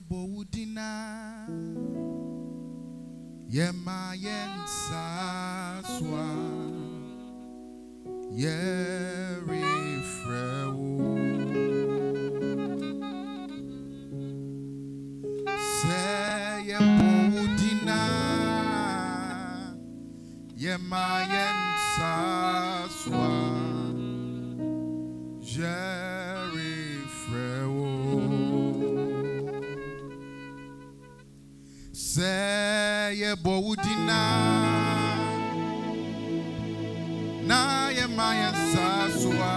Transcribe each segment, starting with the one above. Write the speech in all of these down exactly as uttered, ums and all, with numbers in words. Bodina Yema Yensa Swa Yeri Frew Say Bodina Yema Yensa Swa Jerry Frew Say Bodina Na ye maya saswa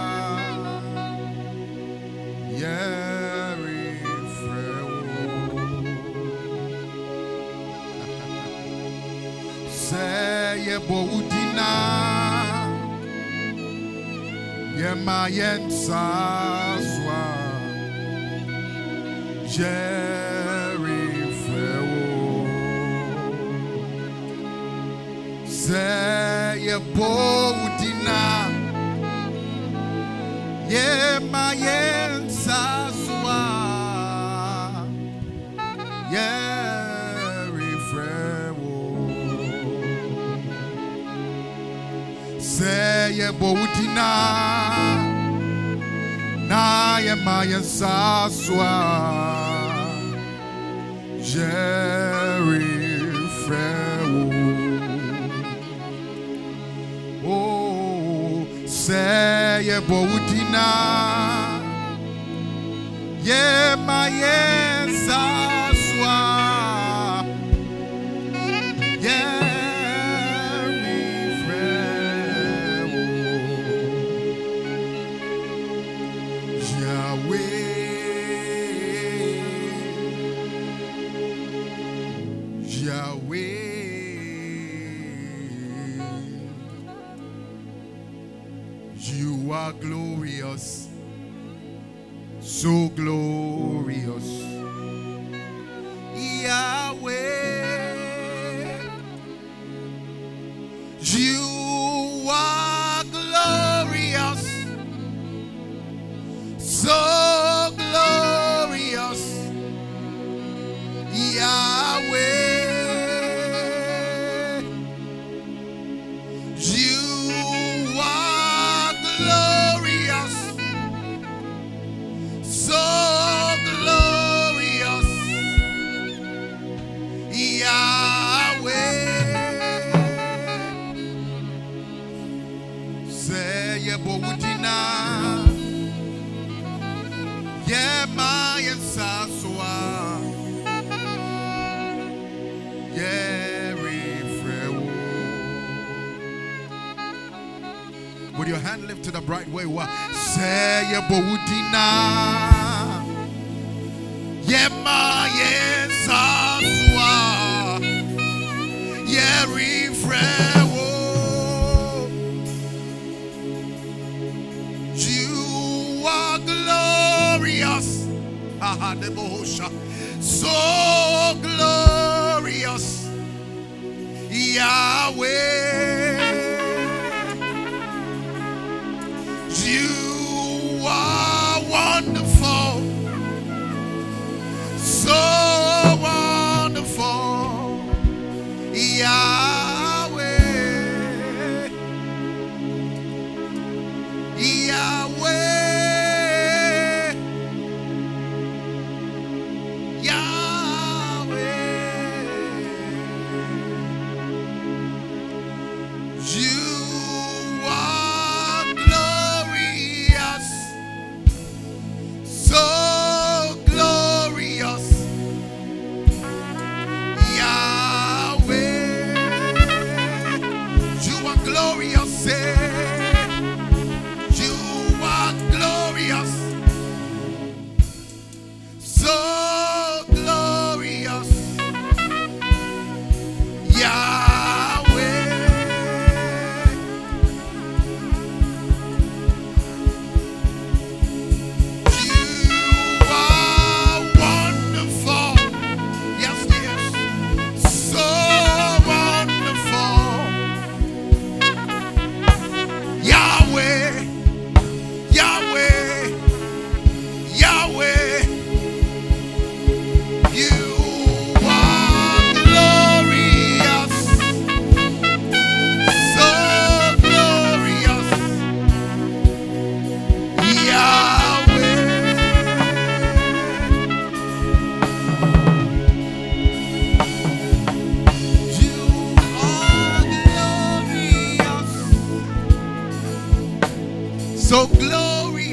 Yeri frewo Say ye boudina Ye maya saswa Yeri frewo Say ye boudina Ye ma yen sa swa Ye refrewo Se ye boutina Na ye ma yen sa swa Je refrewo Oh Se ye boutina Ye ma ye sa swa Ye mi frewo Yahweh Yahweh You are glorious, so glorious, Yahweh. You are glorious, so glorious, Yahweh. You With your hand lifted up right where you are, say ye boudina, ye ma ye saswa, ye refrewo. You are glorious, aha debohosha, so glorious, Yahweh. You are wonderful, so wonderful, Yahweh, Yahweh, Yahweh, you So glorious, Yahweh. So glorious,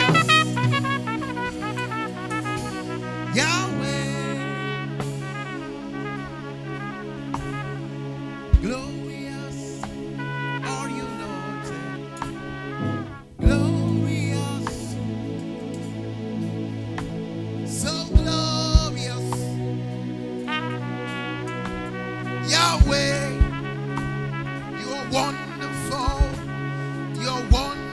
Yahweh, glorious are you, Lord, glorious, so glorious, Yahweh, you are wonderful, you are wonderful.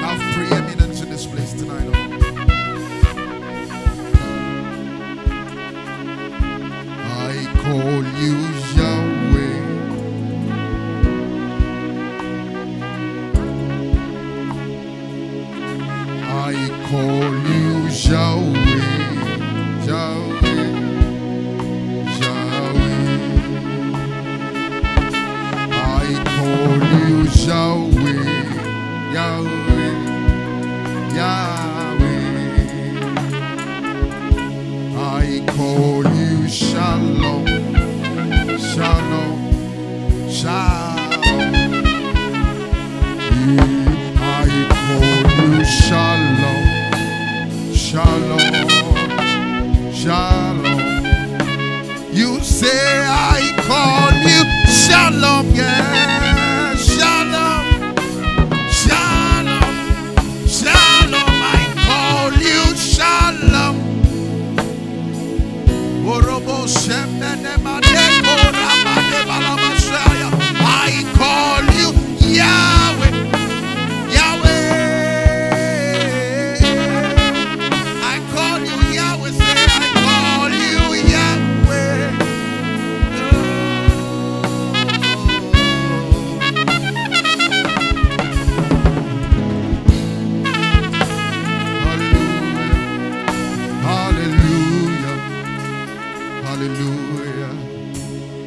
Have preeminence in this place tonight, Lord. I call you Yahweh. I call you Yahweh. Yahweh. Yahweh. I call you Yahweh. Yahweh, Yahweh, I call you Shalom, Shalom, Shalom, I call you Shalom, Shalom, Shalom, you say I call you Shalom, yeah. I call you Yahweh, Yahweh, I call you Yahweh, say I call you Yahweh.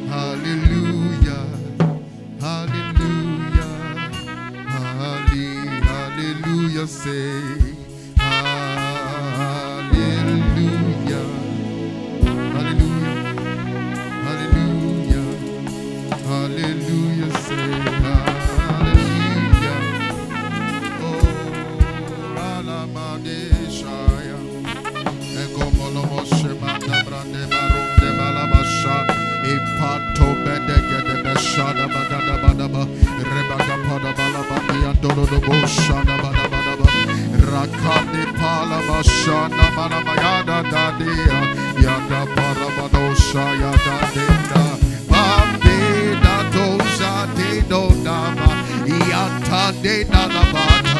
Hallelujah, hallelujah, hallelujah. Hallelujah, hallelujah, hallelujah, hallelujah, say hallelujah, hallelujah, hallelujah, hallelujah, say hallelujah, oh, alamadeshaya, egomolomoshema Pato Bedega de Bashada Bagada Badaba, Rebaka Padabalabania Dodobo Shana Badabadaba, Rakani Palabashana Banamayada Dadea, Yada Parabadosha Yada Deda, Bambi Dadosa Dido Dama, Yata de Dadabata,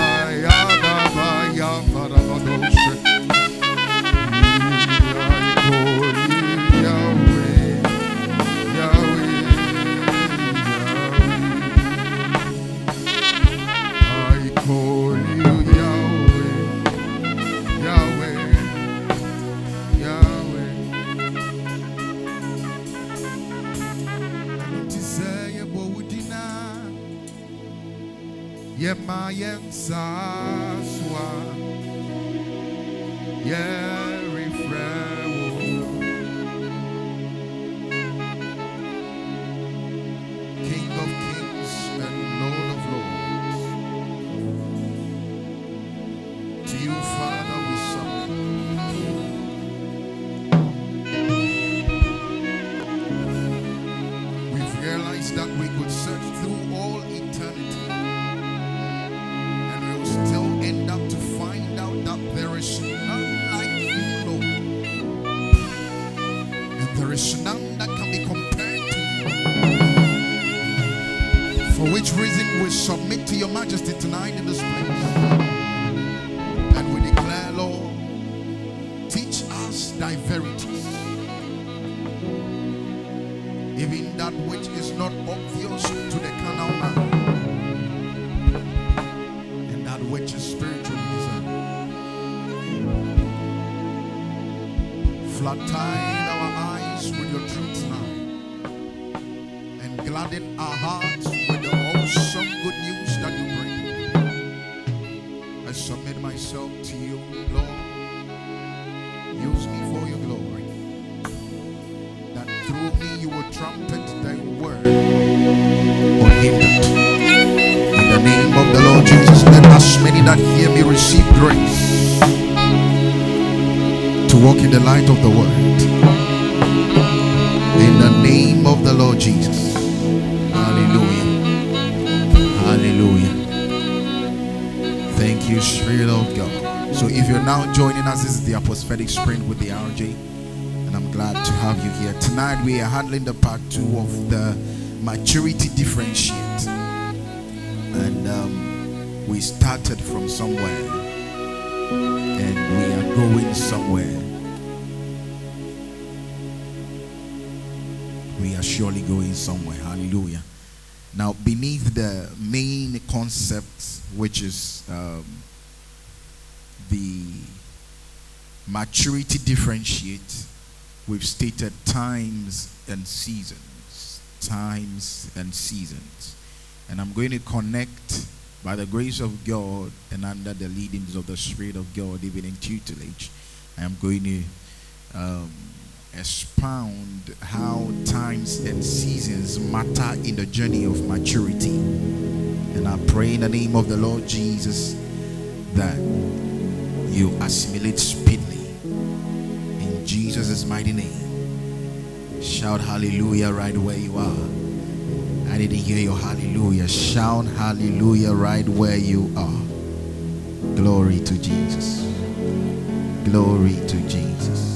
Yada Baya Parabadosha. Yemsaswa Yerifrewo King of Kings and Lord of Lords. To you, Father, we submit. We've realized that we could search through all eternity. Still end up to find out that there is none like you. is thy verities. Even that which is not obvious to the carnal man, and that which is spiritual is flattering our eyes with your truth now, and gladden our hearts with the awesome good news that you bring. I submit myself to you, Lord. Use me for your glory, that through me you will trumpet thy word or hear it. In the name of the Lord Jesus, let us many that hear me receive grace to walk in the light of the word. In the name of the Lord Jesus. Hallelujah. Hallelujah. Thank you, Spirit of God. So if you're now joining us, this is the Apostolic Sprint with the R J, and I'm glad to have you here. Tonight we are handling the part two of the maturity differentiate, and um, we started from somewhere, and we are going somewhere. We are surely going somewhere. Hallelujah. Now, beneath the main concept, which is um, the maturity differentiate, we've stated times and seasons, times and seasons. And I'm going to connect, by the grace of God and under the leadings of the Spirit of God, even in tutelage, I am going to um, expound how times and seasons matter in the journey of maturity. And I pray in the name of the Lord Jesus that you assimilate speedily, in Jesus' mighty name. Shout hallelujah right where you are. I didn't hear your hallelujah. Shout hallelujah right where you are. Glory to Jesus. Glory to Jesus.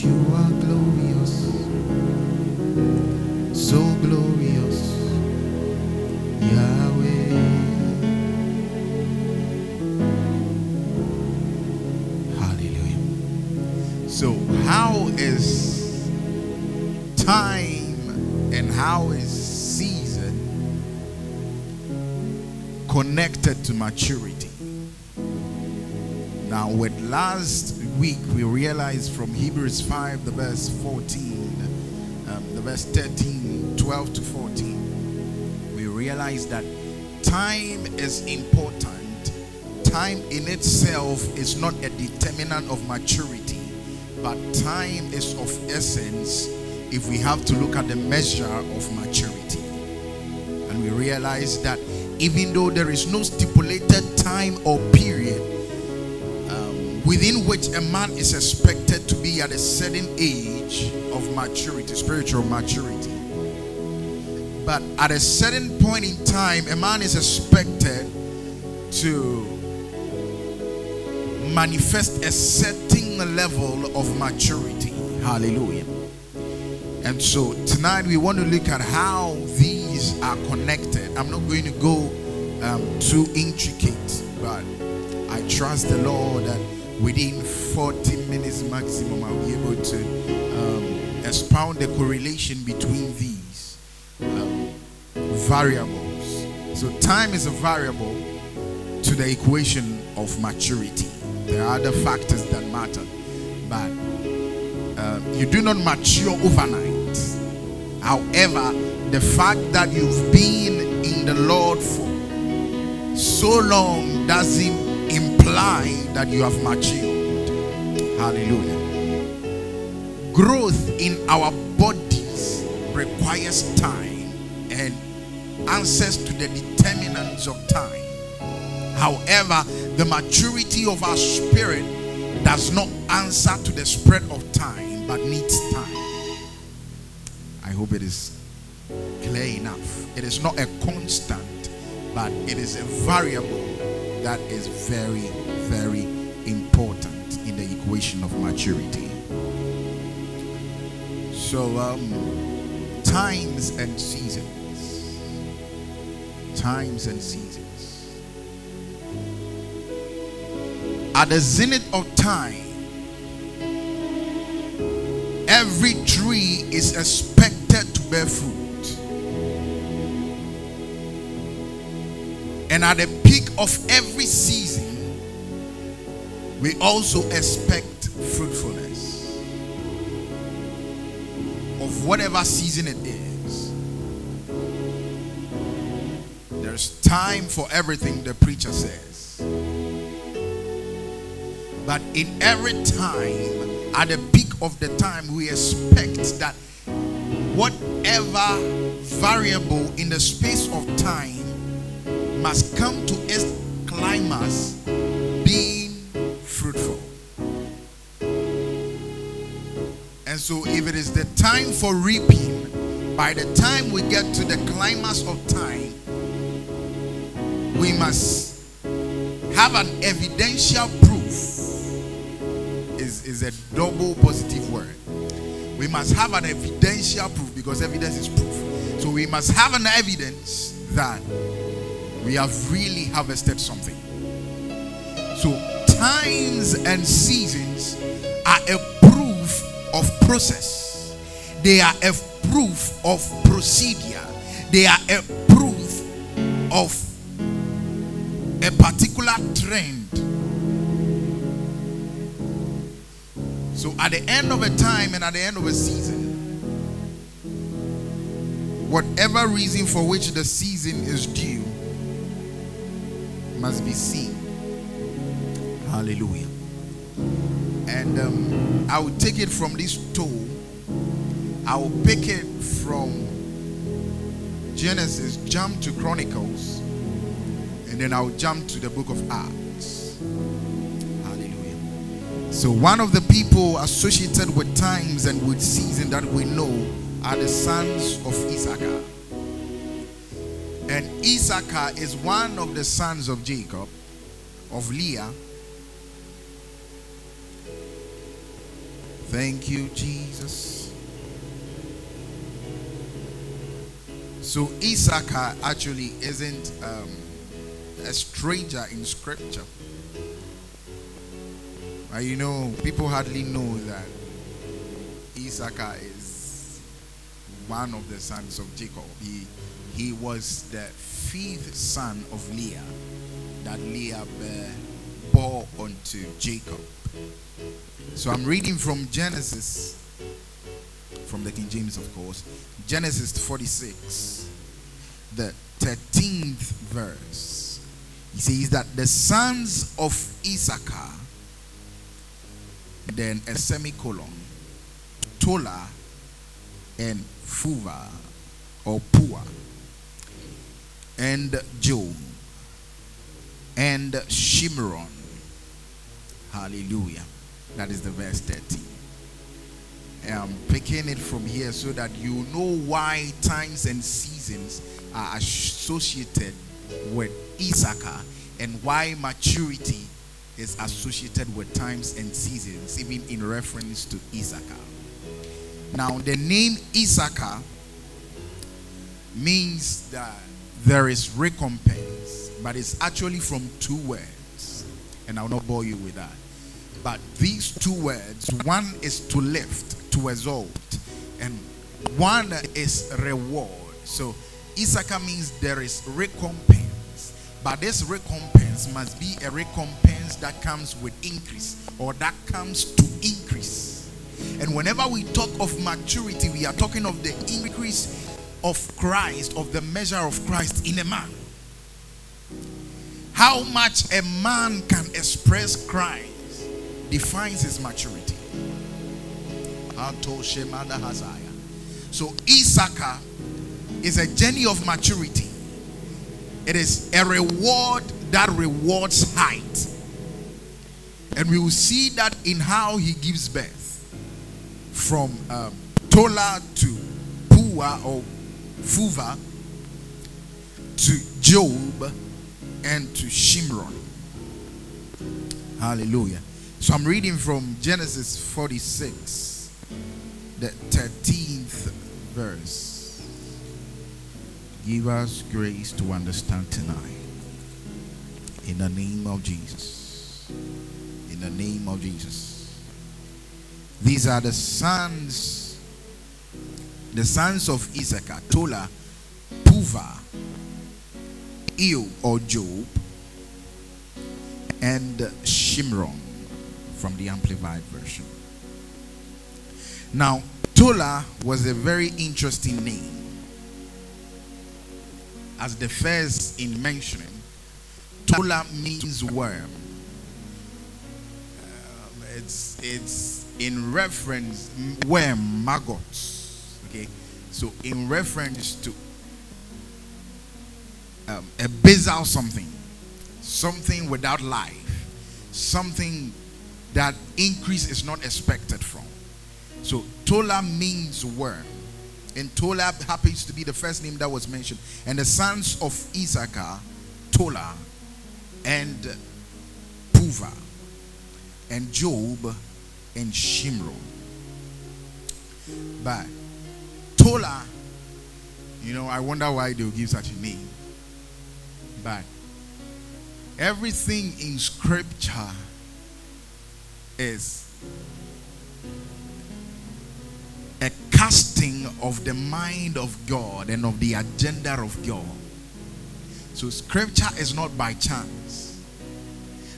You are glorious. So glorious. Yahweh. Hallelujah. So how is time and how is season connected to maturity? Now, with last week we realized from Hebrews five, the verse fourteen, um, the verse thirteen, twelve to fourteen, realize that time is important. Time in itself is not a determinant of maturity, but time is of essence if we have to look at the measure of maturity. And we realize that even though there is no stipulated time or period um, within which a man is expected to be at a certain age of maturity, spiritual maturity, but at a certain point in time, a man is expected to manifest a certain level of maturity. Hallelujah. And so tonight we want to look at how these are connected. I'm not going to go um, too intricate, but I trust the Lord that within forty minutes maximum, I'll be able to um, expound the correlation between these variables. So time is a variable to the equation of maturity. There are other factors that matter, but uh, you do not mature overnight. However, the fact that you've been in the Lord for so long doesn't imply that you have matured. Hallelujah. Growth in our bodies requires time and answers to the determinants of time. However, the maturity of our spirit does not answer to the spread of time, but needs time. I hope it is clear enough. It is not a constant, but it is a variable that is very, very important in the equation of maturity. So, um, times and seasons. Times and seasons. At the zenith of time, every tree is expected to bear fruit. And at the peak of every season, we also expect fruitfulness of whatever season it is. There's time for everything, the preacher says. But in every time, at the peak of the time, we expect that whatever variable in the space of time must come to its climax, being fruitful. And so if it is the time for reaping, by the time we get to the climax of time, we must have an evidential proof. Is, is a double positive word. We must have an evidential proof, because evidence is proof. So we must have an evidence that we have really harvested something. So times and seasons are a proof of process. They are a proof of procedure. They are a proof of a particular trend. So at the end of a time and at the end of a season, whatever reason for which the season is due must be seen. Hallelujah. And um, I will take it from this toe. I will pick it from Genesis, jump to Chronicles, and then I will jump to the book of Acts. So one of the people associated with times and with season that we know are the sons of Issachar. And Issachar is one of the sons of Jacob, of Leah. Thank you, Jesus. So Issachar actually isn't um, a stranger in scripture. Uh, you know, people hardly know that Issachar is one of the sons of Jacob. He, he was the fifth son of Leah that Leah bore unto Jacob. So I'm reading from Genesis, from the King James, of course. Genesis forty-six, the thirteenth verse. He says that the sons of Issachar, then a semicolon, Tola and Fuva or Pua and Job and Shimron. Hallelujah. That is the verse thirteen. And I'm picking it from here so that you know why times and seasons are associated with Issachar and why maturity is associated with times and seasons, even in reference to Issachar. Now, the name Issachar means that there is recompense, but it's actually from two words, and I'll not bore you with that. But these two words, one is to lift, to exalt, and one is reward. So Issachar means there is recompense. But this recompense must be a recompense that comes with increase, or that comes to increase. And whenever we talk of maturity, we are talking of the increase of Christ, of the measure of Christ in a man. How much a man can express Christ defines his maturity. So Issachar is a journey of maturity. It is a reward that rewards height. And we will see that in how he gives birth. From um, Tola to Pua or Fuva to Job and to Shimron. Hallelujah. So I'm reading from Genesis forty-six, the thirteenth verse. Give us grace to understand tonight. In the name of Jesus. in the name of Jesus. These are the sons, the sons of Issachar: Tola, Puva, Eo or Job, and Shimron, from the Amplified Version. Now, Tola was a very interesting name, as the first in mentioning. Tola means worm. Um, it's it's in reference worm, maggots. Okay, so in reference to um, a basal something, something without life, something that increase is not expected from. So Tola means worm. And Tola happens to be the first name that was mentioned. And the sons of Issachar, Tola and Puva, and Job and Shimron. But Tola, you know, I wonder why they'll give such a name. But everything in scripture is a casting of the mind of God and of the agenda of God. So scripture is not by chance.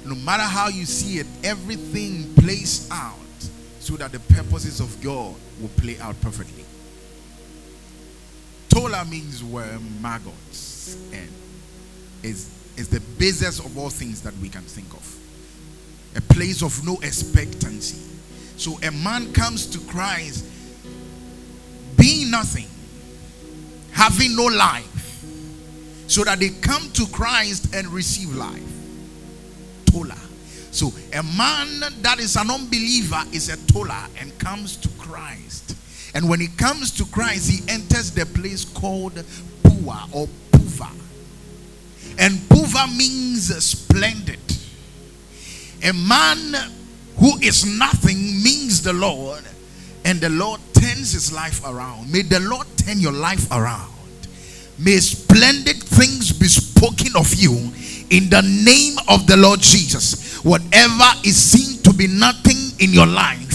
No matter how you see it, everything plays out so that the purposes of God will play out perfectly. Tola means worm, maggots, and is, is the basis of all things that we can think of. A place of no expectancy. So a man comes to Christ being nothing, having no life, so that they come to Christ and receive life. Tola. So a man that is an unbeliever is a Tola and comes to Christ. And when he comes to Christ, he enters the place called Pua or Puva. And Puva means splendid. A man who is nothing means the Lord, and the Lord turns his life around. May the Lord turn your life around. May splendid things be spoken of you in the name of the Lord Jesus. Whatever is seen to be nothing in your life,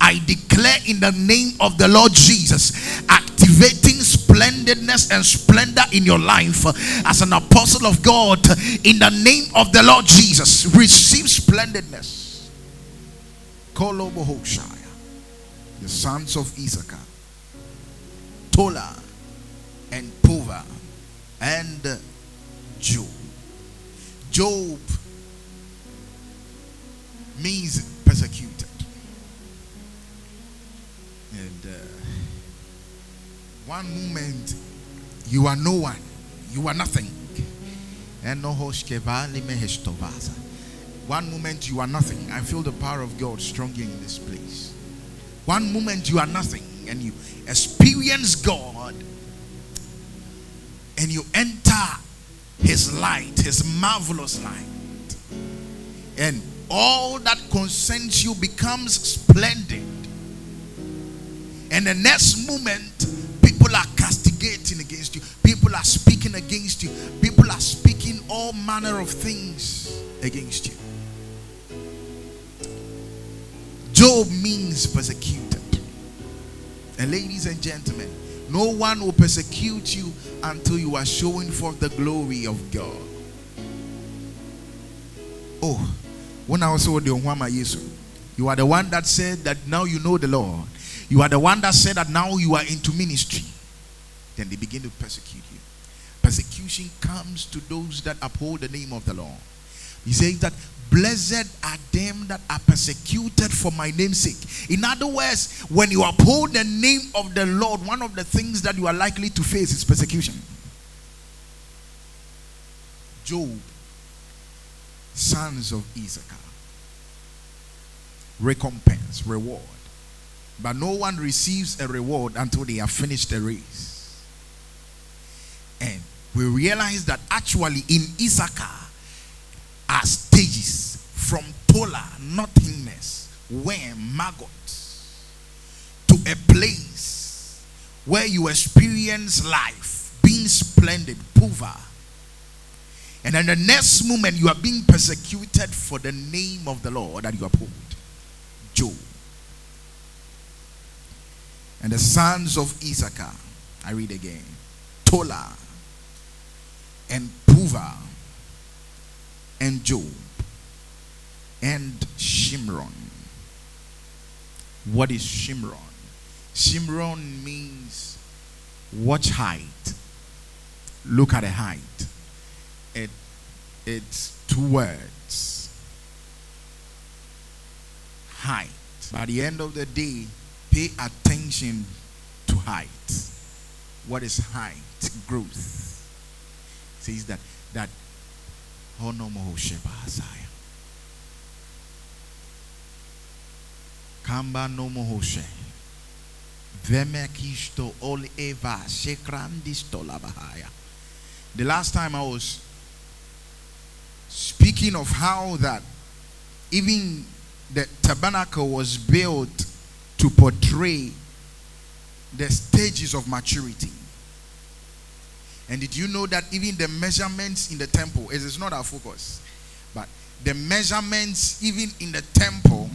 I declare in the name of the Lord Jesus, activating splendidness and splendor in your life as an apostle of God. In the name of the Lord Jesus, receive splendidness. Kolobohoshai. The sons of Issachar, Tola and Puva and Job. Job means persecuted. And uh, one moment you are no one, you are nothing. One moment you are nothing. I feel the power of God strongly in this place. One moment you are nothing and you experience God and you enter his light, his marvelous light, and all that concerns you becomes splendid. And the next moment, people are castigating against you, people are speaking against you, people are speaking all manner of things against you. Job means persecuted. And ladies and gentlemen, no one will persecute you until you are showing forth the glory of God. Oh, when I saw the Onwama Yesu, you are the one that said that now you know the Lord. You are the one that said that now you are into ministry. Then they begin to persecute you. Persecution comes to those that uphold the name of the Lord. He says that blessed are them that are persecuted for my name's sake. In other words, when you uphold the name of the Lord, one of the things that you are likely to face is persecution. Job, sons of Issachar, recompense, reward. But no one receives a reward until they have finished the race. And we realize that actually in Issachar are stages from Tola, nothingness, worm, maggots, to a place where you experience life being splendid, Puva, And then the next moment you are being persecuted for the name of the Lord that you uphold. Job. And the sons of Issachar, I read again, Tola and Puva and Job and Shimron. What is Shimron? Shimron means watch height. Look at the height. It, it's two words. Height. By the end of the day, pay attention to height. What is height? Growth. It says that that Kamba no mohoshe. Vemekisto all eva shekrandisto labahaya. The last time I was speaking of how that even the tabernacle was built to portray the stages of maturity. And did you know that even the measurements in the temple, it is not our focus, but the measurements even in the temple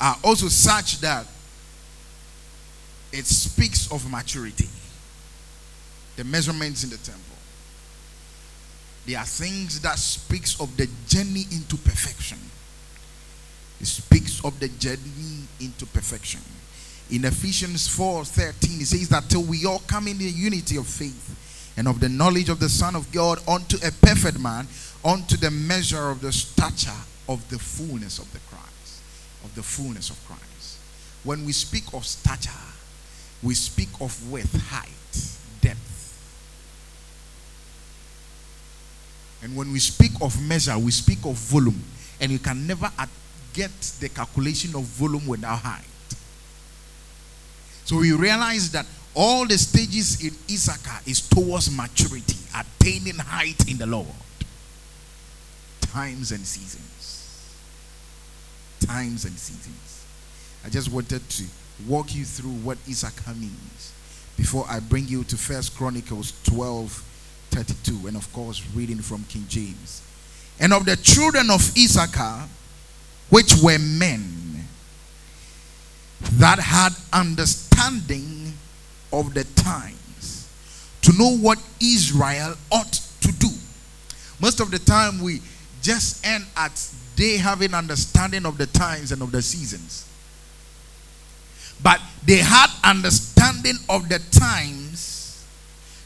are also such that it speaks of maturity. The measurements in the temple, they are things that speaks of the journey into perfection. It speaks of the journey into perfection. In Ephesians four thirteen, it says that till we all come in the unity of faith and of the knowledge of the Son of God unto a perfect man, unto the measure of the stature of the fullness of the Christ, of the fullness of Christ. When we speak of stature, we speak of width, height, depth. And when we speak of measure, we speak of volume. And you can never get the calculation of volume without height. So we realize that all the stages in Issachar is towards maturity, attaining height in the Lord. Times and seasons. Times and seasons. I just wanted to walk you through what Issachar means before I bring you to First Chronicles twelve thirty-two, and of course reading from King James. And of the children of Issachar, which were men that had understanding of the times, to know what Israel ought to do. Most of the time we just end at they having understanding of the times and of the seasons. But they had understanding of the times,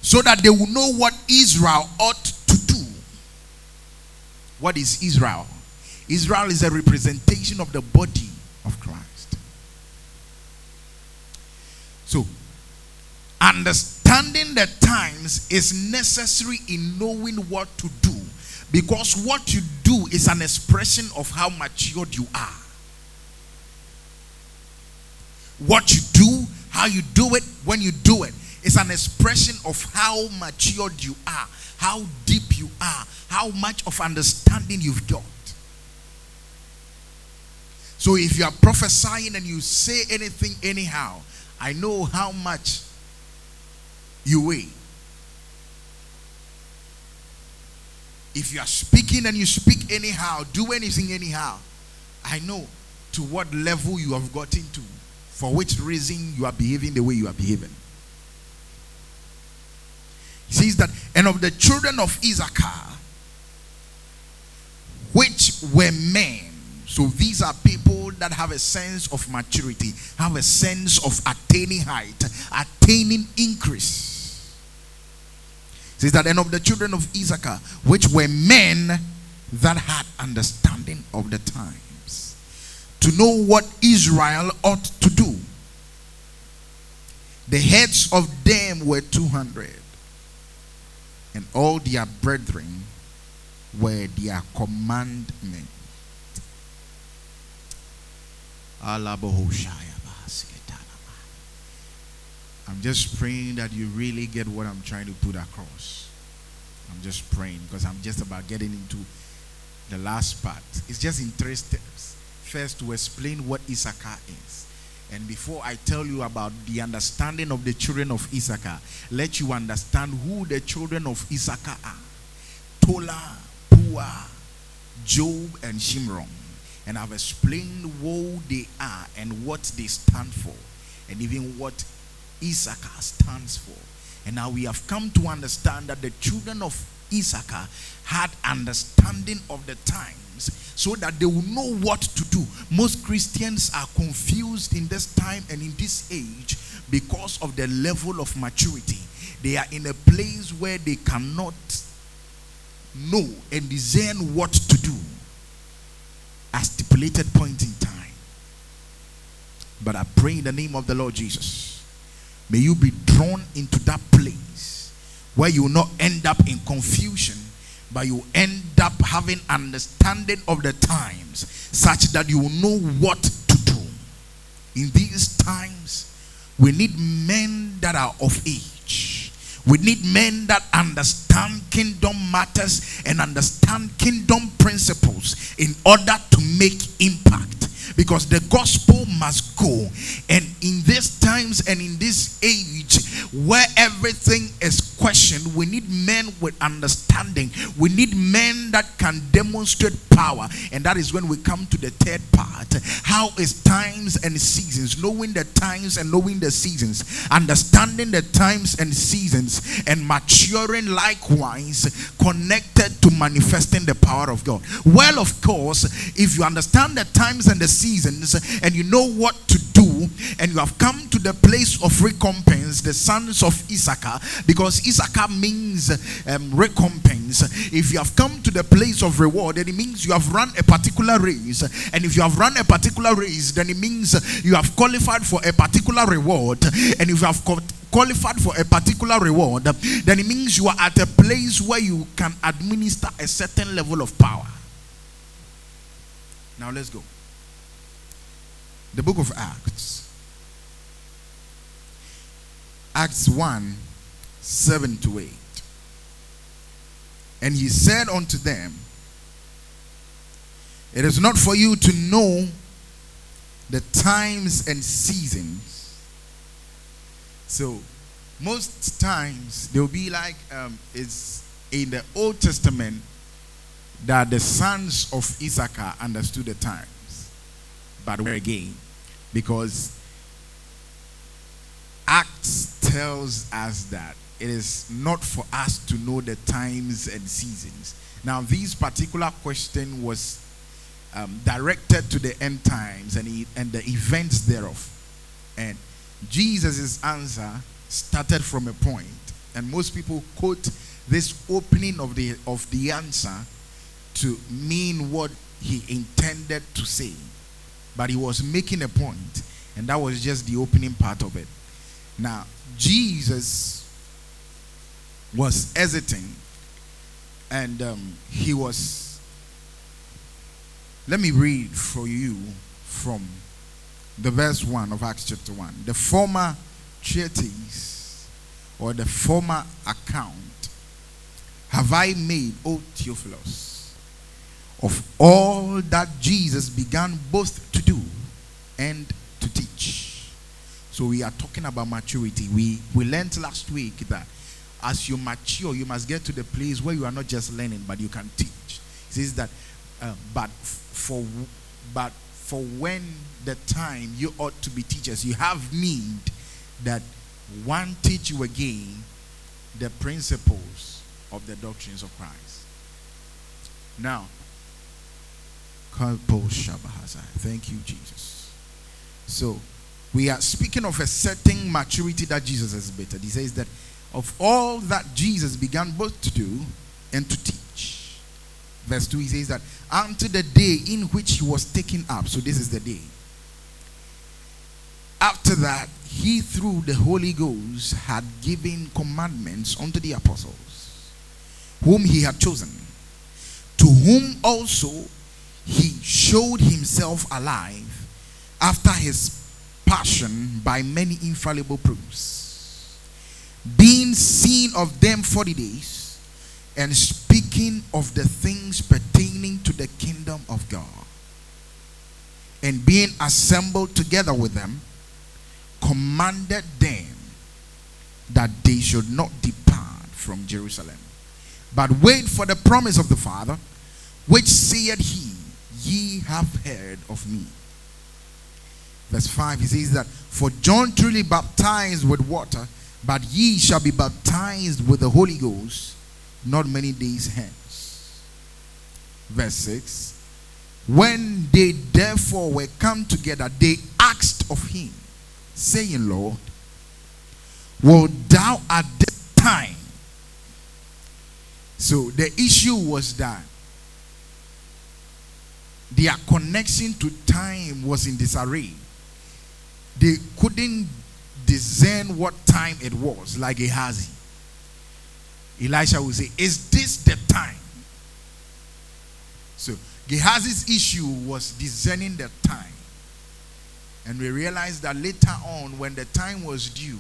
so that they will know what Israel ought to do. What is Israel? Israel is a representation of the body of Christ. So, understanding the times is necessary in knowing what to do, because what you do is an expression of how matured you are. What you do, how you do it, when you do it, it's an expression of how matured you are, how deep you are, how much of understanding you've got. So if you are prophesying and you say anything anyhow, I know how much you weigh. If you are speaking and you speak anyhow, do anything anyhow, I know to what level you have gotten to, for which reason you are behaving the way you are behaving. He says that, and of the children of Issachar, which were men. So these are people that have a sense of maturity, have a sense of attaining height, attaining increase. He says that, and of the children of Issachar, which were men that had understanding of the times, to know what Israel ought to do. The heads of them were two hundred. And all their brethren were their commandment. I'm just praying that you really get what I'm trying to put across. I'm just praying because I'm just about getting into the last part. It's just in three steps. First, to explain what Issachar is. And before I tell you about the understanding of the children of Issachar, let you understand who the children of Issachar are. Tola, Pua, Job, and Shimron. And I've explained who they are and what they stand for, and even what Issachar stands for. And now we have come to understand that the children of Issachar had understanding of the times so that they would know what to do. Most Christians are confused in this time and in this age because of the level of maturity. They are in a place where they cannot know and discern what to do at a stipulated point in time. But I pray in the name of the Lord Jesus, may you be drawn into that place where you will not end up in confusion, but you end up having understanding of the times such that you will know what to do. In these times, we need men that are of age. We need men that understand kingdom matters and understand kingdom principles in order to make impact. Because the gospel must go. And in these times and in this age where everything is questioned, we need men with understanding. We need men that can demonstrate power. And that is when we come to the third part. How is times and seasons? Knowing the times and knowing the seasons. Understanding the times and seasons. And maturing likewise, connected to manifesting the power of God. Well, of course, if you understand the times and the seasons and you know what to do, and you have come to the place of recompense, the sons of Issachar, because Issachar means um, recompense. If you have come to the place of reward, then it means you have run a particular race, and if you have run a particular race, then it means you have qualified for a particular reward. And if you have co- qualified for a particular reward, then it means you are at a place where you can administer a certain level of power. Now let's go. The book of Acts. Acts one, seven to eight. And he said unto them, it is not for you to know the times and seasons. So, most times, they'll be like, um, it's in the Old Testament that the sons of Issachar understood the times. But where again? Because Acts tells us that it is not for us to know the times and seasons. Now, this particular question was um, directed to the end times and, e- and the events thereof. And Jesus' answer started from a point. And most people quote this opening of the, of the answer to mean what he intended to say. But he was making a point, and that was just the opening part of it. Now, Jesus was hesitant, and um, he was, let me read for you from the verse one of Acts chapter one. The former treatise, or the former account, have I made, O Theophilus, of all that Jesus began both to do and to teach. So we are talking about maturity. We, we learned last week that as you mature, you must get to the place where you are not just learning, but you can teach. It says that, uh, but for but for when the time you ought to be teachers, you have need that one teach you again the principles of the doctrines of Christ. Now, thank you, Jesus. So, we are speaking of a certain maturity that Jesus has better. He says that of all that Jesus began both to do and to teach. Verse two, he says that unto the day in which he was taken up. So this is the day. After that, he through the Holy Ghost had given commandments unto the apostles, whom he had chosen, to whom also he showed himself alive after his passion by many infallible proofs, being seen of them forty days, and speaking of the things pertaining to the kingdom of God, and being assembled together with them, commanded them that they should not depart from Jerusalem, But wait for the promise of the Father, which saith he, ye have heard of me. Verse five, he says that, for John truly baptized with water, but ye shall be baptized with the Holy Ghost not many days hence. Verse six, when they therefore were come together, they asked of him, saying, Lord, wilt thou at this time? So the issue was that their connection to time was in disarray. They couldn't discern what time it was, like Gehazi. Elisha would say, is this the time? So Gehazi's issue was discerning the time. And we realized that later on, when the time was due,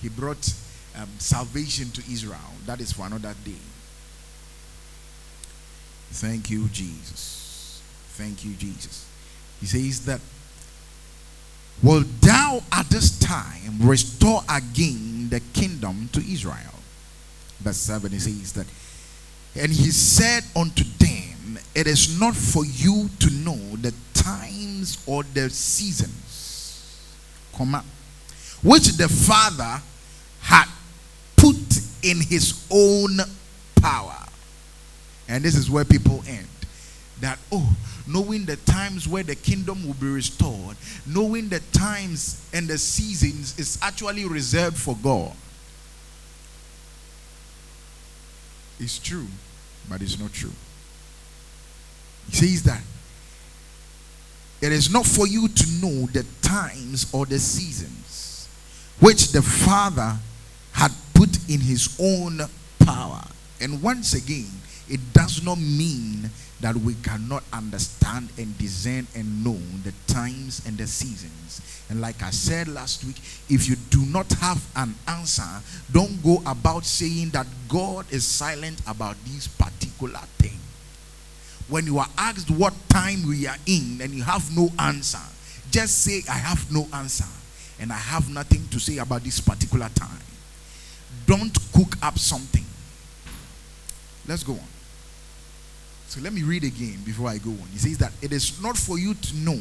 he brought um, salvation to Israel. That is for another day. Thank you, Jesus. Thank you, Jesus. He says that, wilt thou at this time restore again the kingdom to Israel? Verse seven, he says that, and he said unto them, it is not for you to know the times or the seasons, comma, which the Father had put in his own power. And this is where people end. That, oh, knowing the times where the kingdom will be restored, knowing the times and the seasons is actually reserved for God. It's true, but it's not true. He says that it is not for you to know the times or the seasons which the Father had put in his own power. And once again, it does not mean that we cannot understand and discern and know the times and the seasons. And like I said last week, if you do not have an answer, don't go about saying that God is silent about this particular thing. When you are asked what time we are in and you have no answer, just say, I have no answer and I have nothing to say about this particular time. Don't cook up something. Let's go on. So let me read again before I go on. He says that it is not for you to know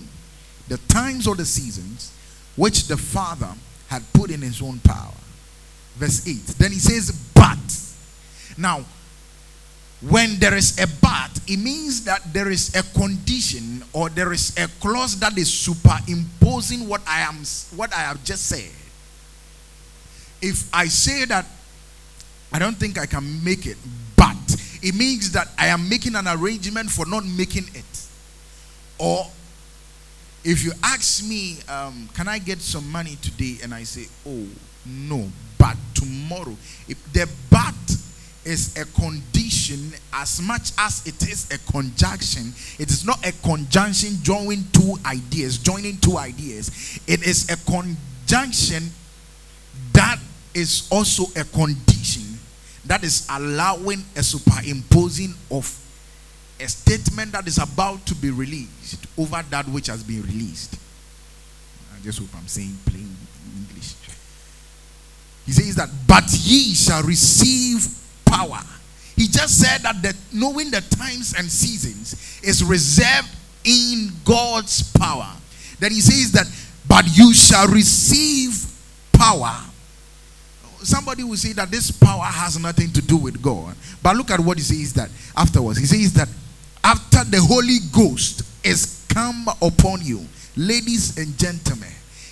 the times or the seasons which the Father had put in his own power. Verse eight. Then he says, but. Now, when there is a but, it means that there is a condition or there is a clause that is superimposing what I am, what I have just said. If I say that I don't think I can make it, but it means that I am making an arrangement for not making it. Or if you ask me, um, can I get some money today? And I say, oh, no, but tomorrow. If the but is a condition as much as it is a conjunction. It is not a conjunction joining two ideas. Joining two ideas. It is a conjunction that is also a condition. That is allowing a superimposing of a statement that is about to be released over that which has been released. I just hope I'm saying plain English. He says that, but ye shall receive power. He just said that the, knowing the times and seasons is reserved in God's power. Then he says that, but you shall receive power. Somebody will say that this power has nothing to do with God. But look at what he says that afterwards. He says that after the Holy Ghost is come upon you, ladies and gentlemen,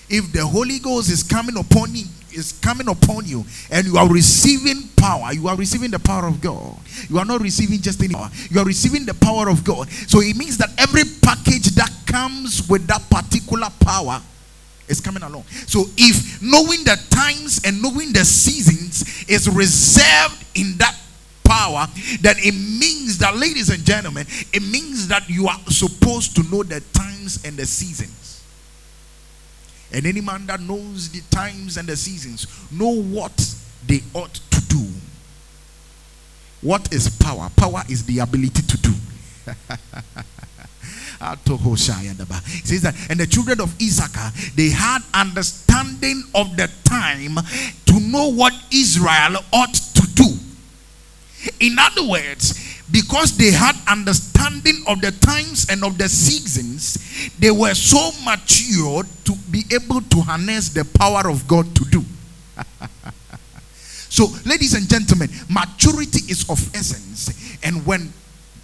if the Holy Ghost is coming upon you, is coming upon you and you are receiving power, you are receiving the power of God. You are not receiving just any power. You are receiving the power of God. So it means that every package that comes with that particular power is coming along. So if knowing the times and knowing the seasons is reserved in that power, then it means that, ladies and gentlemen, it means that you are supposed to know the times and the seasons. And any man that knows the times and the seasons know what they ought to do. What is power? Power is the ability to do. It says that, and the children of Issachar, they had understanding of the time to know what Israel ought to do. In other words, because they had understanding of the times and of the seasons, they were so matured to be able to harness the power of God to do. So, ladies and gentlemen, maturity is of essence. And when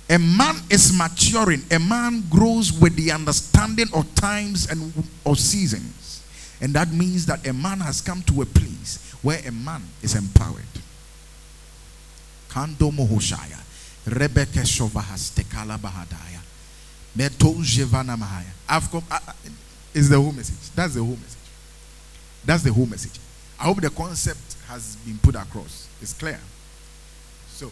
a man is maturing, a man grows with the understanding of times and of seasons. And that means that a man has come to a place where a man is empowered. I've come, I, it's the whole message. That's the whole message. That's the whole message. I hope the concept has been put across. It's clear. So,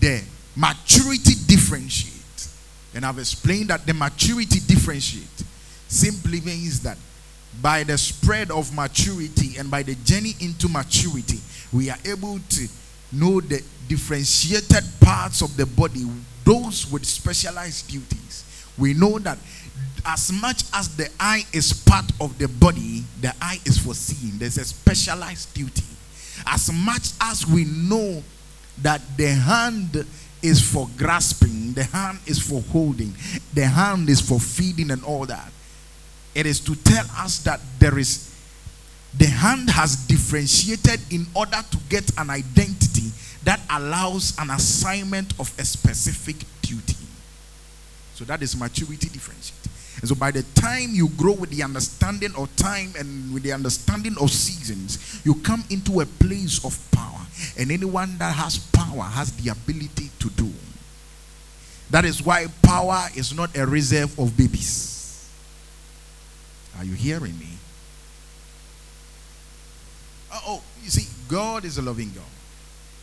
there. Maturity differentiate. And I've explained that the maturity differentiate simply means that by the spread of maturity and by the journey into maturity, we are able to know the differentiated parts of the body, those with specialized duties. We know that as much as the eye is part of the body, the eye is for seeing. There's a specialized duty. As much as we know that the hand is for grasping, the hand is for holding, the hand is for feeding and all that. It is to tell us that there is, the hand has differentiated in order to get an identity that allows an assignment of a specific duty. So that is maturity differentiate. And so by the time you grow with the understanding of time and with the understanding of seasons, you come into a place of power. And anyone that has power has the ability to do. That is why power is not a reserve of babies. Are you hearing me? Oh, oh, you see, God is a loving God.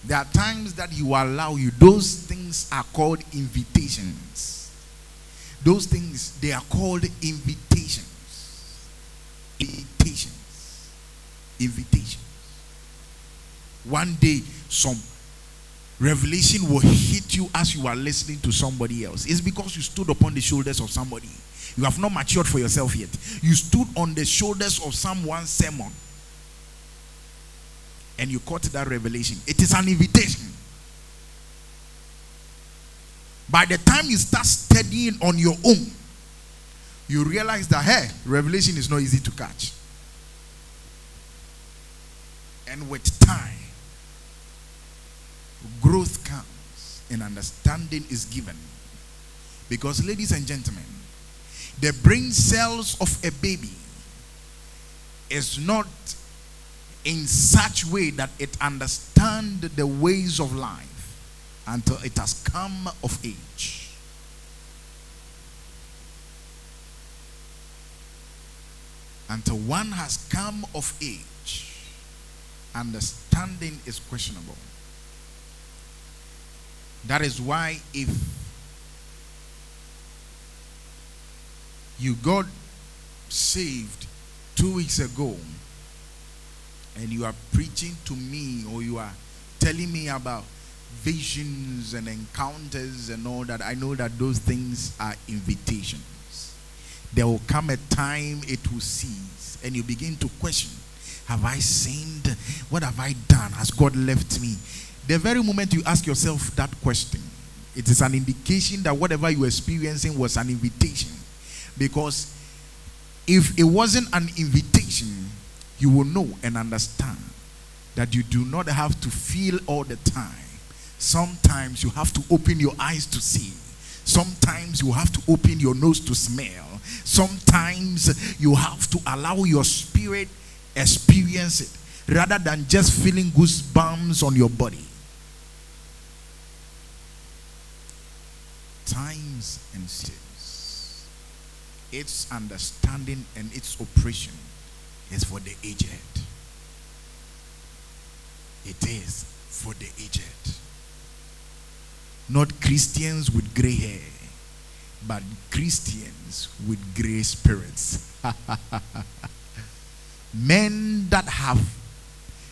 There are times that He will allow you. Those things are called invitations. Those things, they are called invitations. Invitations. Invitations. One day, some revelation will hit you as you are listening to somebody else. It's because you stood upon the shoulders of somebody. You have not matured for yourself yet. You stood on the shoulders of someone's sermon. And you caught that revelation. It is an invitation. By the time you start studying on your own, you realize that, hey, revelation is not easy to catch. And with time, growth comes and understanding is given. Because, ladies and gentlemen, the brain cells of a baby is not in such way that it understands the ways of life until it has come of age. Until one has come of age, understanding is questionable. That is why if you got saved two weeks ago and you are preaching to me or you are telling me about visions and encounters and all that, I know that those things are invitations. There will come a time it will cease and you begin to question, have I sinned? What have I done? Has God left me? The very moment you ask yourself that question, it is an indication that whatever you were experiencing was an invitation. Because if it wasn't an invitation, you will know and understand that you do not have to feel all the time. Sometimes you have to open your eyes to see. Sometimes you have to open your nose to smell. Sometimes you have to allow your spirit experience it rather than just feeling goosebumps on your body. Times and seasons, its understanding and its operation is for the aged. It is for the aged. Not Christians with gray hair, but Christians with gray spirits. Men that have,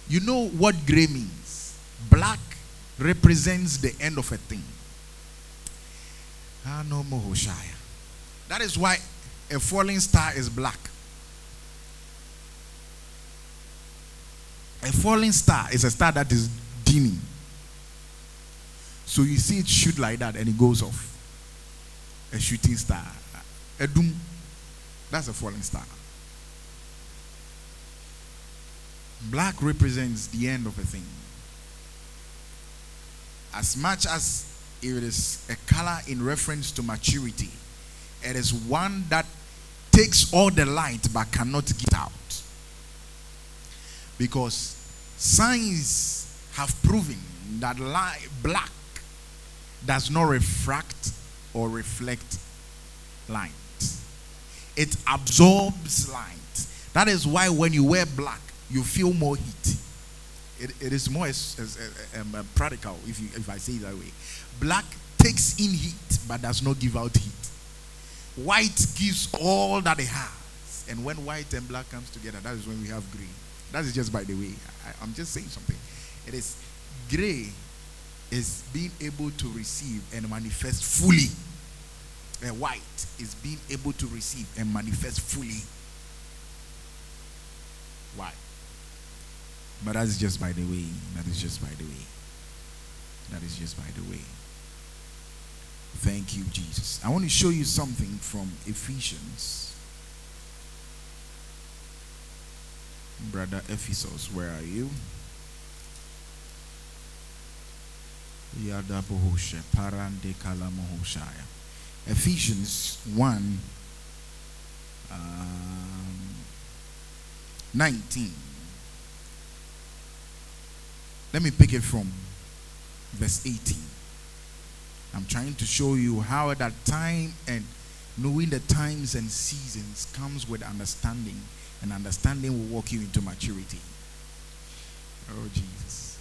you know what gray means? Black represents the end of a thing. That is why a falling star is black. A falling star is a star that is dimming. So you see it shoot like that and it goes off. A shooting star. A doom. That's a falling star. Black represents the end of a thing. As much as it is a color in reference to maturity, it is one that takes all the light but cannot get out. Because science have proven that light, black does not refract or reflect light. It absorbs light. That is why when you wear black, you feel more heat. It, it is more as, as, as, um, practical, if, you, if I say it that way. Black takes in heat but does not give out heat. White gives all that it has. And when white and black comes together, that is when we have green. That is just by the way. I, I'm just saying something. It is gray is being able to receive and manifest fully. And white is being able to receive and manifest fully. Why? But that is just by the way. That is just by the way. That is just by the way. Thank you, Jesus. I want to show you something from Ephesians. Brother Ephesus, where are you? Ephesians one um, nineteen. Let me pick it from verse eighteen. I'm trying to show you how that time and knowing the times and seasons comes with understanding, and understanding will walk you into maturity. Oh, Jesus.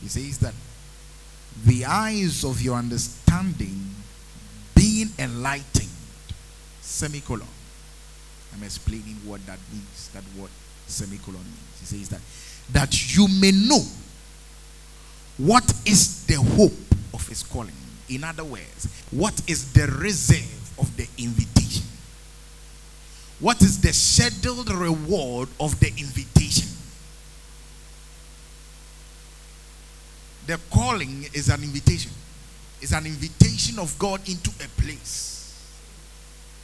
He says that the eyes of your understanding being enlightened, semicolon. I'm explaining what that means, that word semicolon means. He says that, that you may know what is the hope of his calling. In other words, what is the reserve of the invitation? What is the scheduled reward of the invitation? The calling is an invitation. It's an invitation of God into a place.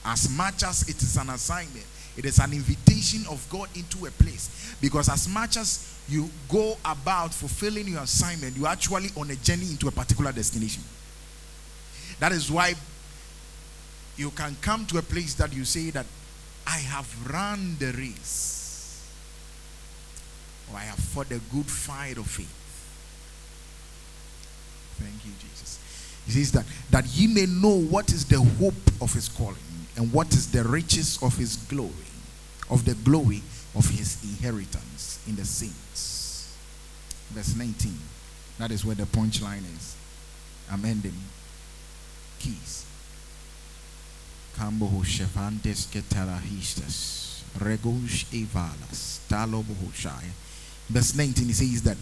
As much as it is an assignment, it is an invitation of God into a place. Because as much as you go about fulfilling your assignment, you are actually on a journey into a particular destination. That is why you can come to a place that you say that I have run the race, or I have fought a good fight of faith. Thank you, Jesus. He says that, that ye may know what is the hope of his calling, and what is the riches of his glory, of the glory of his inheritance in the saints. Verse nineteen. That is where the punchline is. I'm ending. Keys. Kamboho Shevandes Ketarahistas Regosh Evalas Talobohoshai. Verse nineteen, he says that,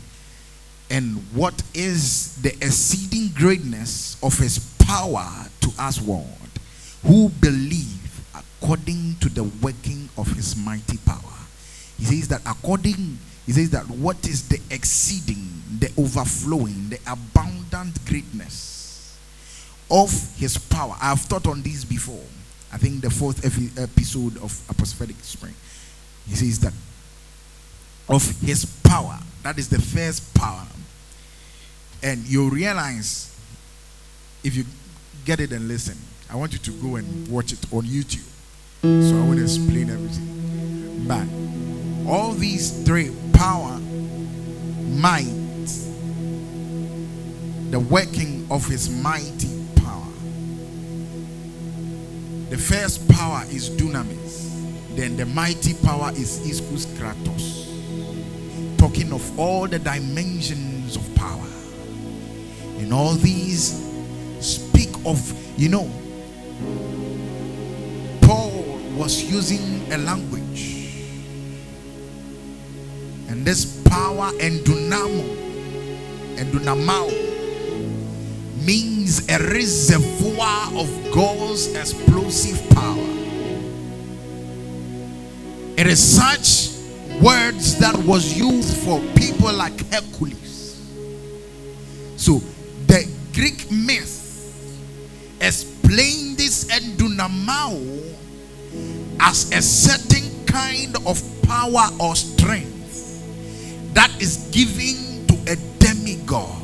and what is the exceeding greatness of his power to us, world, who believe according to the working of his mighty power. He says that according, he says that what is the exceeding, the overflowing, the abundant greatness of his power. I have taught on this before. I think the fourth episode of Apostolic Spring. He says that of his power. That is the first power. And you realize, if you get it and listen, I want you to go and watch it on YouTube. So I will explain everything. But all these three, power, might, the working of his mighty. The first power is dunamis. Then the mighty power is ischus kratos. Talking of all the dimensions of power. And all these speak of, you know, Paul was using a language. And this power and dunamo and dunamao means a reservoir of God's explosive power. It is such words that was used for people like Hercules. So the Greek myth explained this endunamao as a certain kind of power or strength that is given to a demigod.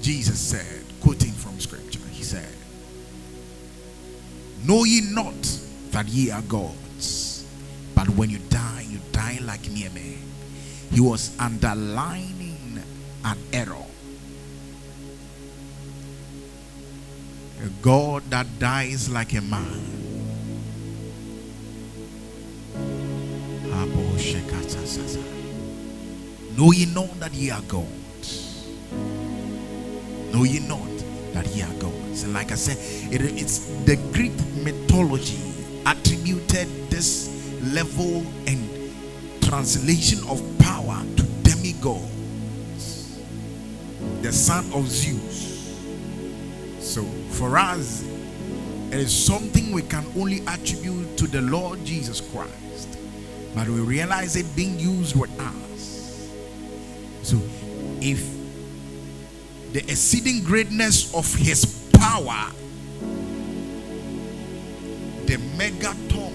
Jesus said, quoting from scripture, he said, "Know ye not that ye are gods, but when you die, you die like mere men." He was underlining an error. A God that dies like a man. Know ye not that ye are gods. Know ye not that ye are gods. And like I said, it, it's the Greek mythology attributed this level and translation of power to demigods, the son of Zeus. So for us, it is something we can only attribute to the Lord Jesus Christ, but we realize it being used with us. So if the exceeding greatness of his power, the megaton,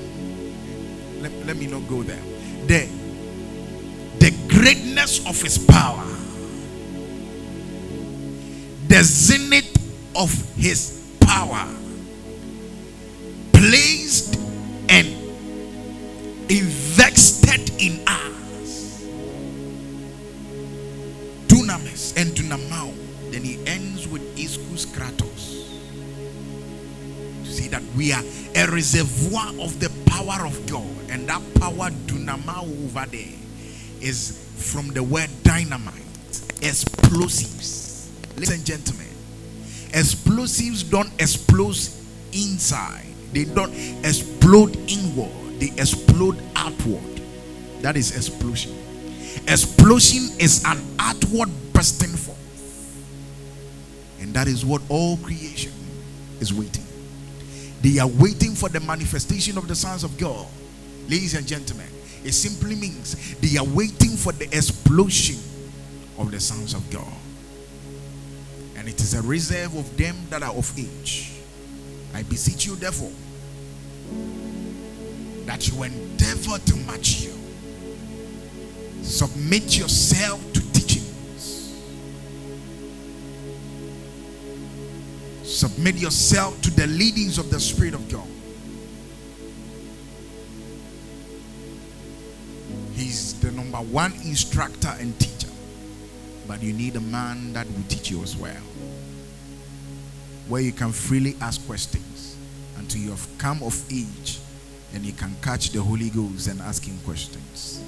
let, let me not go there, the, the greatness of his power, the zenith of his power, placed and invested in us, dunamis and dunamao. Then he ends with iskus kratos. You see that we are a reservoir of the power of God, and that power dunamao over there is from the word dynamite, explosives. Ladies and gentlemen, explosives don't explode inside, they don't explode inward, they explode outward. That is explosion. Explosion is an outward bursting forth, and that is what all creation is waiting. They are waiting for the manifestation of the sons of God. Ladies and gentlemen, it simply means they are waiting for the explosion of the sons of God. And it is a reserve of them that are of age. I beseech you therefore that you endeavor to mature. Submit yourself to teachings. Submit yourself to the leadings of the Spirit of God. He's the number one instructor and teacher, but you need a man that will teach you as well, where you can freely ask questions until you have come of age and you can catch the Holy Ghost and ask him questions.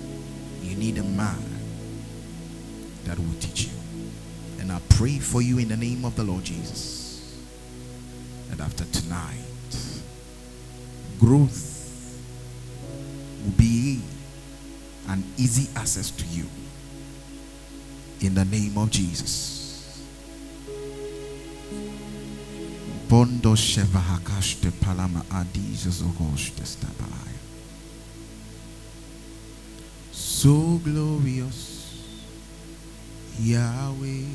You need a man that will teach you. And I pray for you in the name of the Lord Jesus, that after tonight, growth will be an easy access to you. In the name of Jesus. Bondo sheva hakaste palama adizes ogoste stabai. So glorious, Yahweh,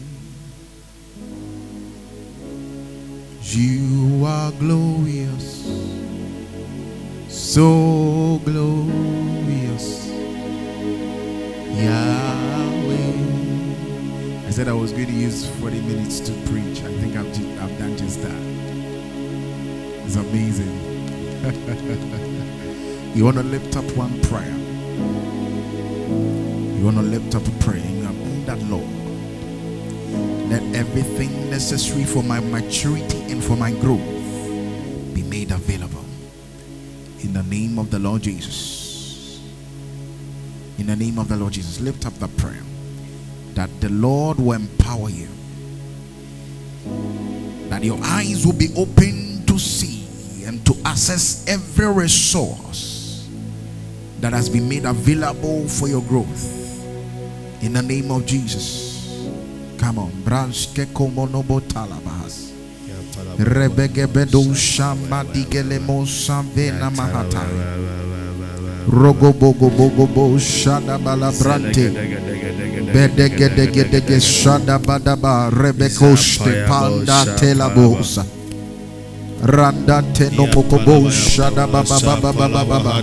you are glorious, so glorious, Yahweh. I said I was going to use forty minutes to preach. I think I've, I've done just that. It's amazing. You want to lift up one prayer. You want to lift up a prayer. You are praying that, Lord, let everything necessary for my maturity and for my growth be made available. In the name of the Lord Jesus. In the name of the Lord Jesus. Lift up the prayer. That the Lord will empower you. That your eyes will be opened to see and to access every resource that has been made available for your growth. In the name of Jesus. Come on. Rebege bedo shama digele mo samve namahata. Rogo bogo bogo bo shada balabrante bedege dege dege shada badaba rebeko ste panda telabosa randa teno pokobo shada baba baba baba baba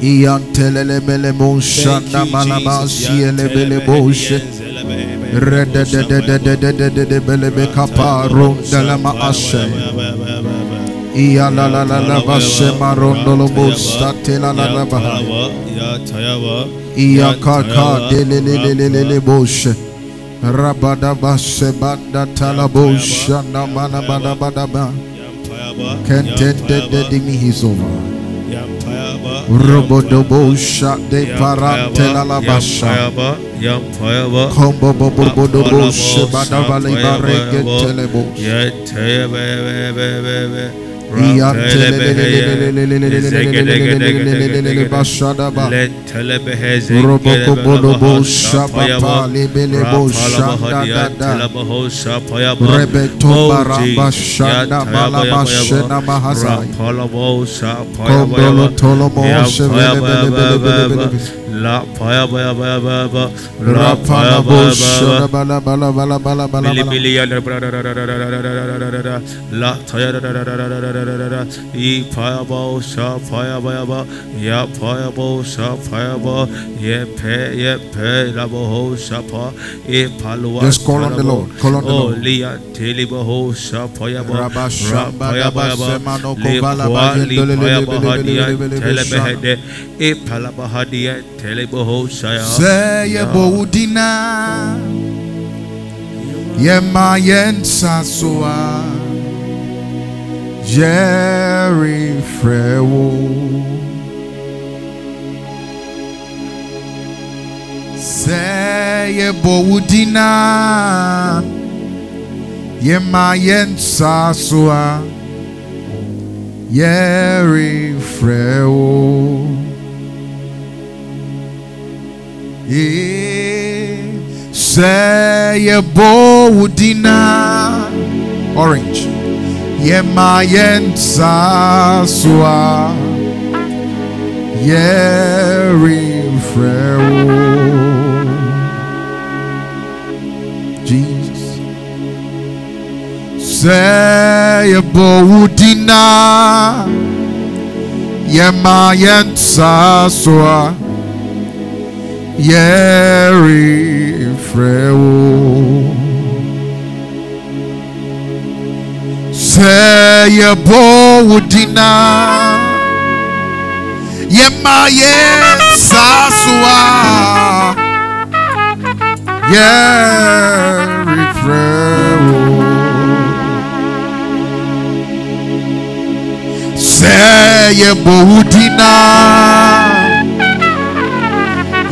iantelele mele mo shada malaba siele bele boshe rede de de de de de de de bele bekapa ronda la maashe. Iya la la la la bashe marondo lo bosta te la la la bah. Iya kaka de le le le le le le boshe. Rabada bashe banda tala bosha na mana bada bada ba. Kente de de de mi hisova. Robo do bosha de parante la la basha. Combo bo bo bo do boshe bada vali barenge tele boshe. La E fireball, sharp fireball, ya fireball, sharp fireball, ye pay, ye pay, laboho, sharp, e palua. Just call on the Lord, call on the Lord. Lia, teliboho, sharp fireball, sharp fireball, semano, kovala, libahadia, telebehede, e palabahadia, teleboho, shire. Say, ye boudina, ye mayen sasua. Jerry Frewo Say Boudina Yemayen Sasua Jerry Frewo Say Boudina Orange Yemayen Sasua Yeri Frewo Jesus Say Boudina Yemayen Sasua Yeri Frewo Say ye Boudina Ye Mayen Sasua Yeri Frewo Say ye Boudina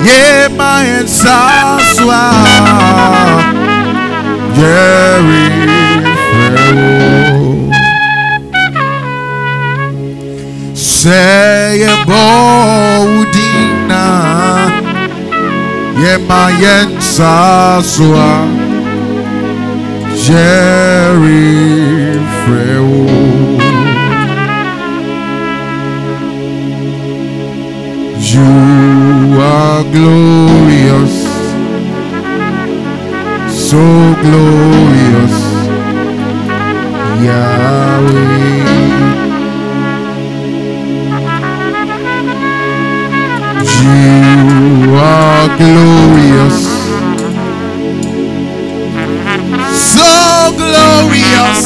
Ye Mayen Sasua Yeri Frewo Say Boudina Yemayen Sasua Jerry Frewo You are glorious So glorious Yahweh You are glorious, so glorious,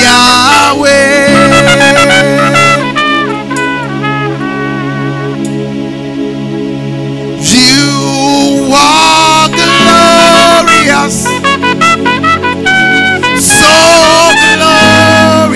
Yahweh. You are glorious, so glorious, Yahweh.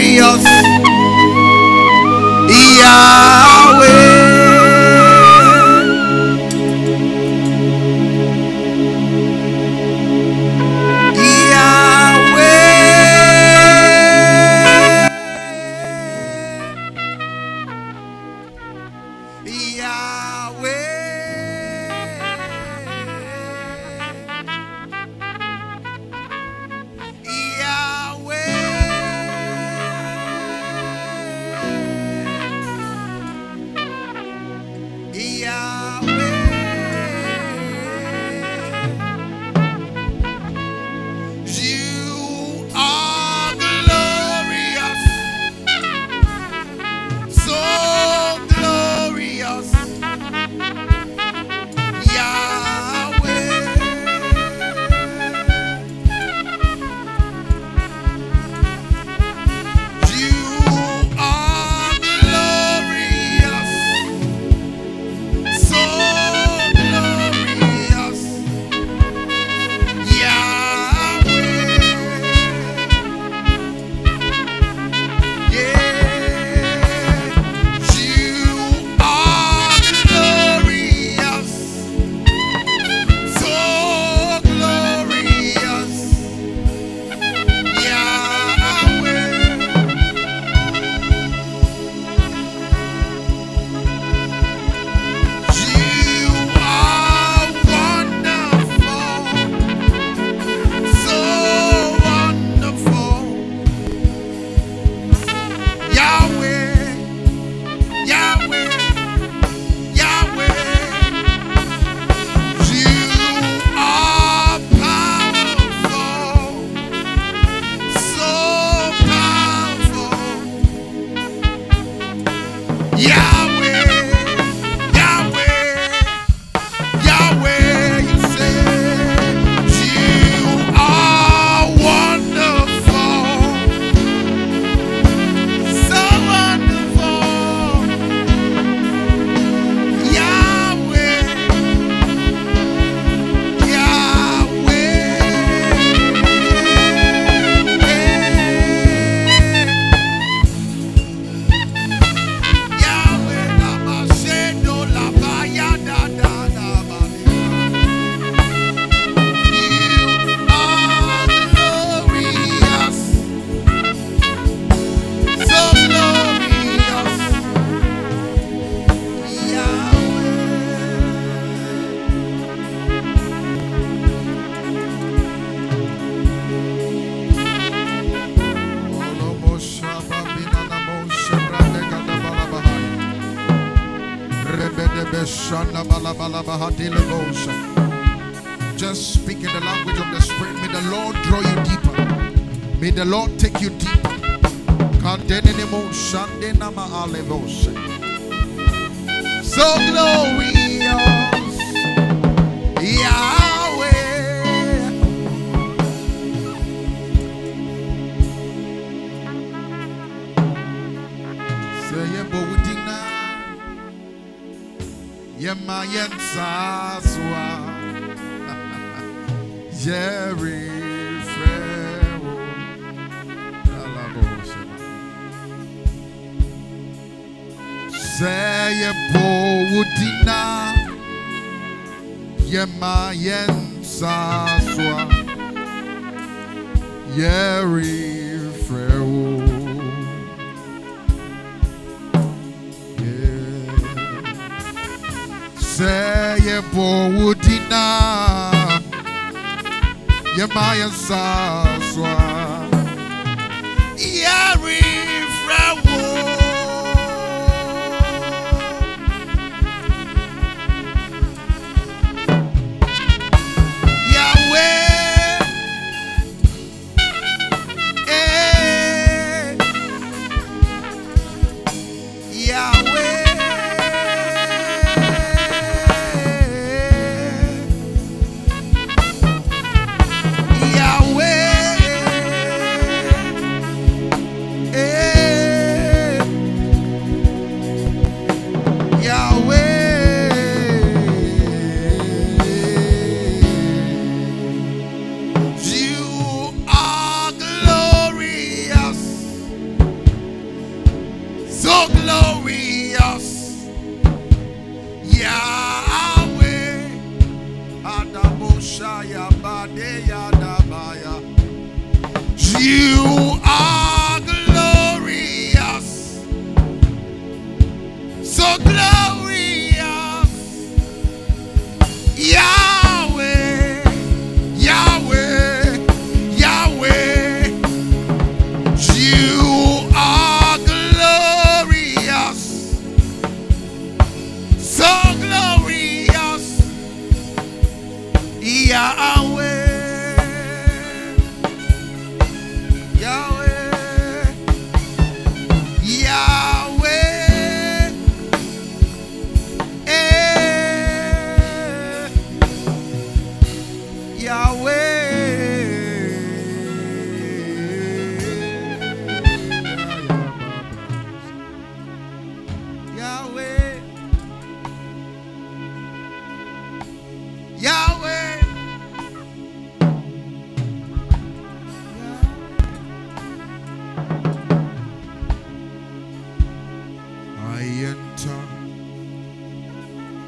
Just speak in the language of the Spirit. May the Lord draw you deeper. May the Lord take you deeper. So glorious, Yahweh. Say ye bodina, ye mayen saswa. Jerry Frero say a poudina Yemayen Saswa Jerry Frero say a poudina Yemaya Saswa Yari Frawo Yahweh eh. Yahweh you are glorious, so glorious, Yahweh, Yahweh, Yahweh, you are glorious, so glorious, Yahweh.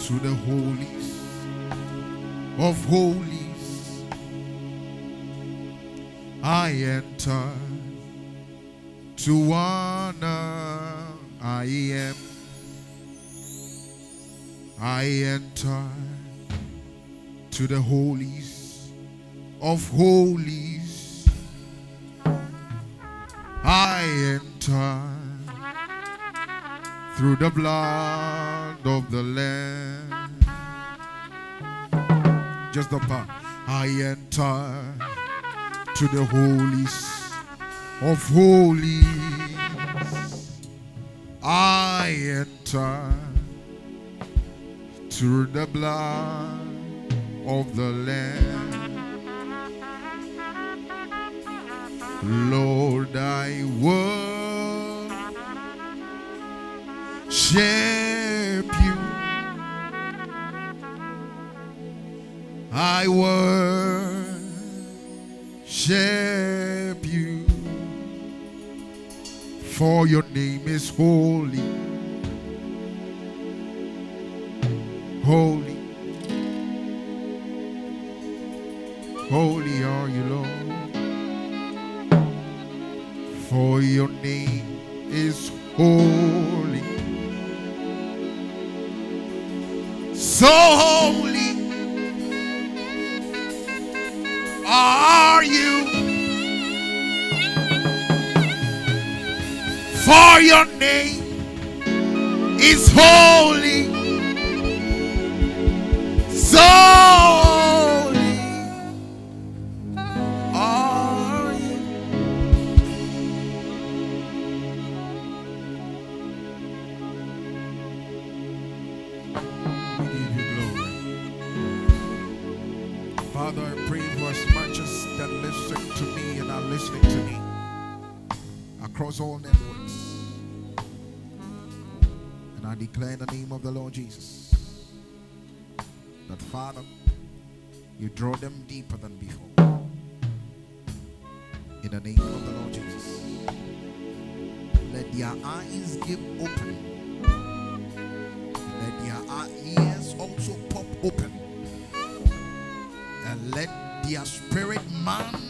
To the holies of holies, I enter to honor. I am. I enter to the holies of holies. I enter through the blood of the Lamb. Just the part. I enter to the holies of holies. I enter through the blood of the Lamb. Lord, I worship you. I worship you, for your name is holy, holy, holy are you, Lord, for your name is holy. So holy are you, for your name is holy. So holy are you. We give you glory. Father, I pray for as much as that listen to me and are listening to me across all networks. And I declare in the name of the Lord Jesus, that Father, you draw them deeper than before. In the name of the Lord Jesus, let their eyes give open. Let their ears also pop open. And let their spirit man